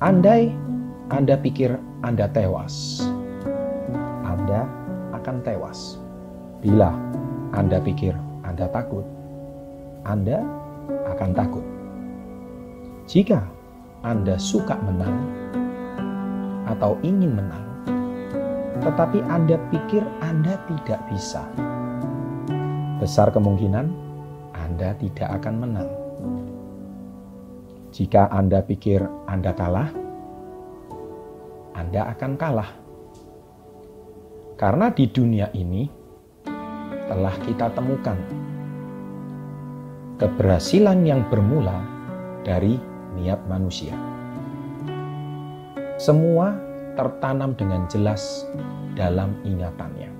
Andai Anda pikir Anda tewas, Anda akan tewas. Bila Anda pikir Anda takut, Anda akan takut. Jika Anda suka menang atau ingin menang, tetapi Anda pikir Anda tidak bisa, besar kemungkinan Anda tidak akan menang. Jika Anda pikir Anda kalah, Anda akan kalah. Karena di dunia ini telah kita temukan keberhasilan yang bermula dari niat manusia. Semua tertanam dengan jelas dalam ingatannya.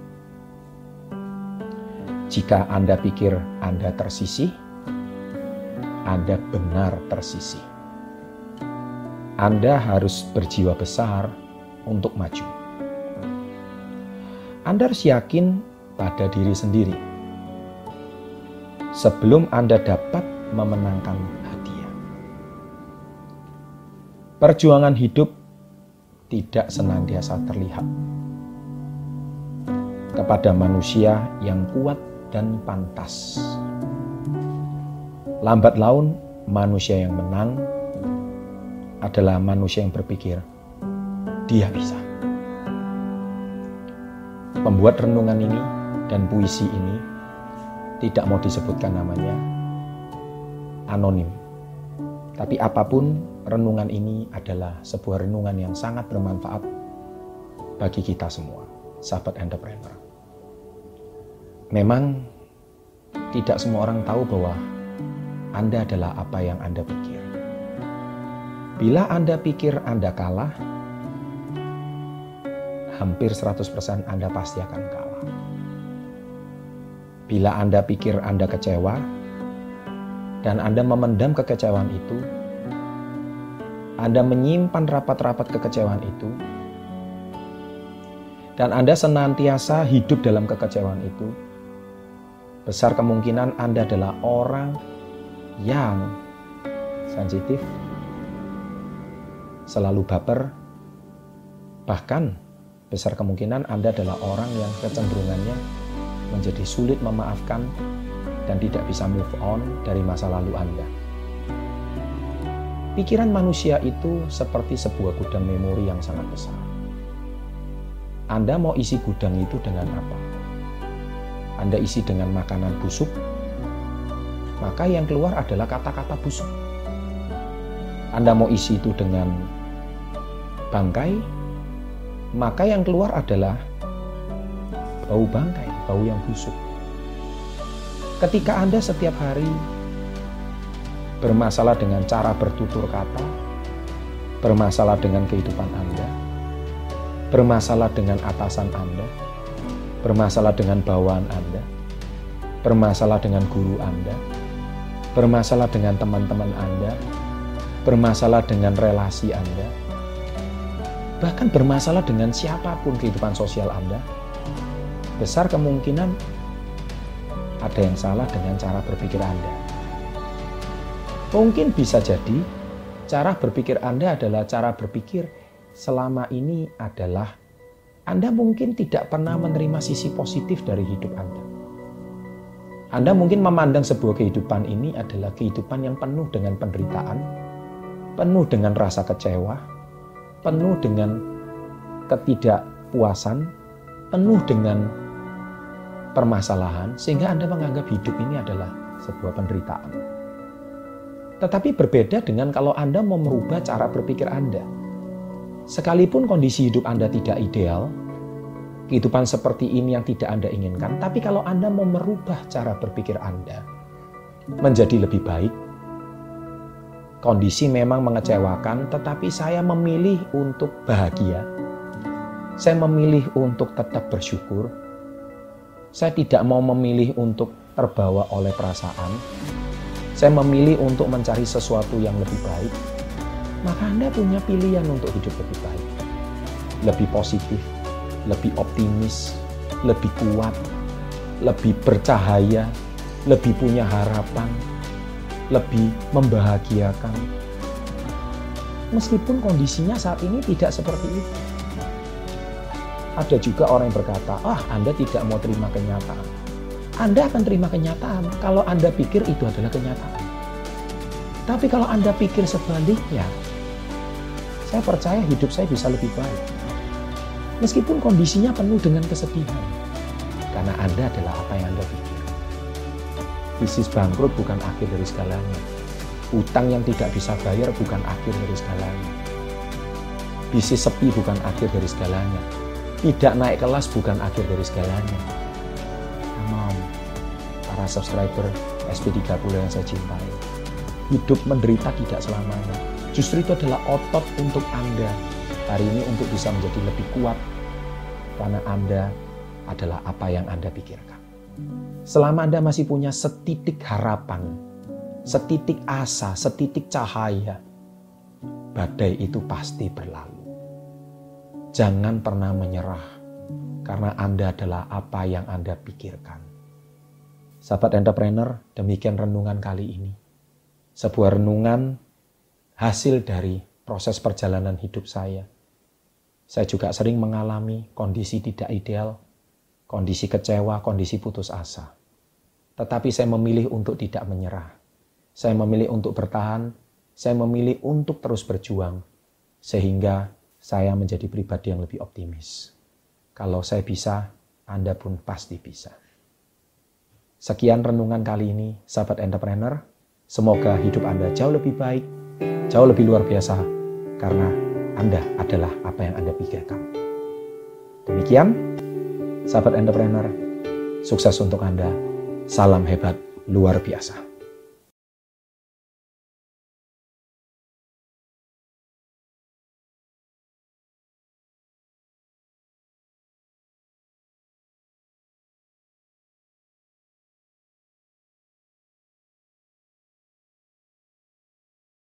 Jika Anda pikir Anda tersisih, Anda benar tersisih. Anda harus berjiwa besar untuk maju. Anda harus yakin pada diri sendiri sebelum Anda dapat memenangkan hadiah. Perjuangan hidup tidak senantiasa terlihat. Kepada manusia yang kuat dan pantas, lambat laun manusia yang menang adalah manusia yang berpikir dia bisa. Pembuat renungan ini dan puisi ini tidak mau disebutkan namanya, anonim. Tapi apapun renungan ini adalah sebuah renungan yang sangat bermanfaat bagi kita semua, sahabat entrepreneur. Memang tidak semua orang tahu bahwa Anda adalah apa yang Anda pikir. Bila Anda pikir Anda kalah, hampir 100% Anda pasti akan kalah. Bila Anda pikir Anda kecewa, dan Anda memendam kekecewaan itu, Anda menyimpan rapat-rapat kekecewaan itu, dan Anda senantiasa hidup dalam kekecewaan itu, besar kemungkinan Anda adalah orang yang sensitif, selalu baper, bahkan besar kemungkinan Anda adalah orang yang kecenderungannya menjadi sulit memaafkan dan tidak bisa move on dari masa lalu Anda. Pikiran manusia itu seperti sebuah gudang memori yang sangat besar. Anda mau isi gudang itu dengan apa? Anda isi dengan makanan busuk, maka yang keluar adalah kata-kata busuk. Anda mau isi itu dengan bangkai, maka yang keluar adalah bau bangkai, bau yang busuk. Ketika Anda setiap hari bermasalah dengan cara bertutur kata, bermasalah dengan kehidupan Anda, bermasalah dengan atasan Anda, bermasalah dengan bawaan Anda, bermasalah dengan guru Anda, bermasalah dengan teman-teman Anda, bermasalah dengan relasi Anda, bahkan bermasalah dengan siapapun kehidupan sosial Anda, besar kemungkinan ada yang salah dengan cara berpikir Anda. Mungkin bisa jadi cara berpikir Anda adalah cara berpikir selama ini adalah Anda mungkin tidak pernah menerima sisi positif dari hidup Anda. Anda mungkin memandang sebuah kehidupan ini adalah kehidupan yang penuh dengan penderitaan, penuh dengan rasa kecewa, penuh dengan ketidakpuasan, penuh dengan permasalahan, sehingga Anda menganggap hidup ini adalah sebuah penderitaan. Tetapi berbeda dengan kalau Anda mau merubah cara berpikir Anda. Sekalipun kondisi hidup Anda tidak ideal, kehidupan seperti ini yang tidak Anda inginkan, tapi kalau Anda mau merubah cara berpikir Anda menjadi lebih baik, kondisi memang mengecewakan, tetapi saya memilih untuk bahagia. Saya memilih untuk tetap bersyukur. Saya tidak mau memilih untuk terbawa oleh perasaan. Saya memilih untuk mencari sesuatu yang lebih baik. Maka Anda punya pilihan untuk hidup lebih baik, lebih positif, lebih optimis, lebih kuat, lebih bercahaya, lebih punya harapan, lebih membahagiakan. meskipun kondisinya saat ini tidak seperti itu. Ada juga orang yang berkata, ah, Anda tidak mau terima kenyataan. Anda akan terima kenyataan kalau Anda pikir itu adalah kenyataan. Tapi kalau Anda pikir sebaliknya, saya percaya hidup saya bisa lebih baik. Meskipun kondisinya penuh dengan kesedihan. Karena Anda adalah apa yang Anda pikir. Bisnis bangkrut bukan akhir dari segalanya. Utang yang tidak bisa bayar bukan akhir dari segalanya. Bisnis sepi bukan akhir dari segalanya. Tidak naik kelas bukan akhir dari segalanya. Namun, para subscriber SP30 yang saya cintai, hidup menderita tidak selamanya. Justru itu adalah otot untuk Anda hari ini untuk bisa menjadi lebih kuat. Karena Anda adalah apa yang Anda pikirkan. Selama Anda masih punya setitik harapan, setitik asa, setitik cahaya, badai itu pasti berlalu. Jangan pernah menyerah, karena Anda adalah apa yang Anda pikirkan. Sahabat entrepreneur, demikian renungan kali ini. Sebuah renungan hasil dari proses perjalanan hidup saya. Saya juga sering mengalami kondisi tidak ideal, kondisi kecewa, kondisi putus asa. Tetapi saya memilih untuk tidak menyerah. Saya memilih untuk bertahan. Saya memilih untuk terus berjuang. Sehingga saya menjadi pribadi yang lebih optimis. Kalau saya bisa, Anda pun pasti bisa. Sekian renungan kali ini, sahabat entrepreneur. Semoga hidup Anda jauh lebih baik, jauh lebih luar biasa. Karena Anda adalah apa yang Anda pikirkan. Demikian. Sahabat entrepreneur, sukses untuk Anda. Salam hebat luar biasa.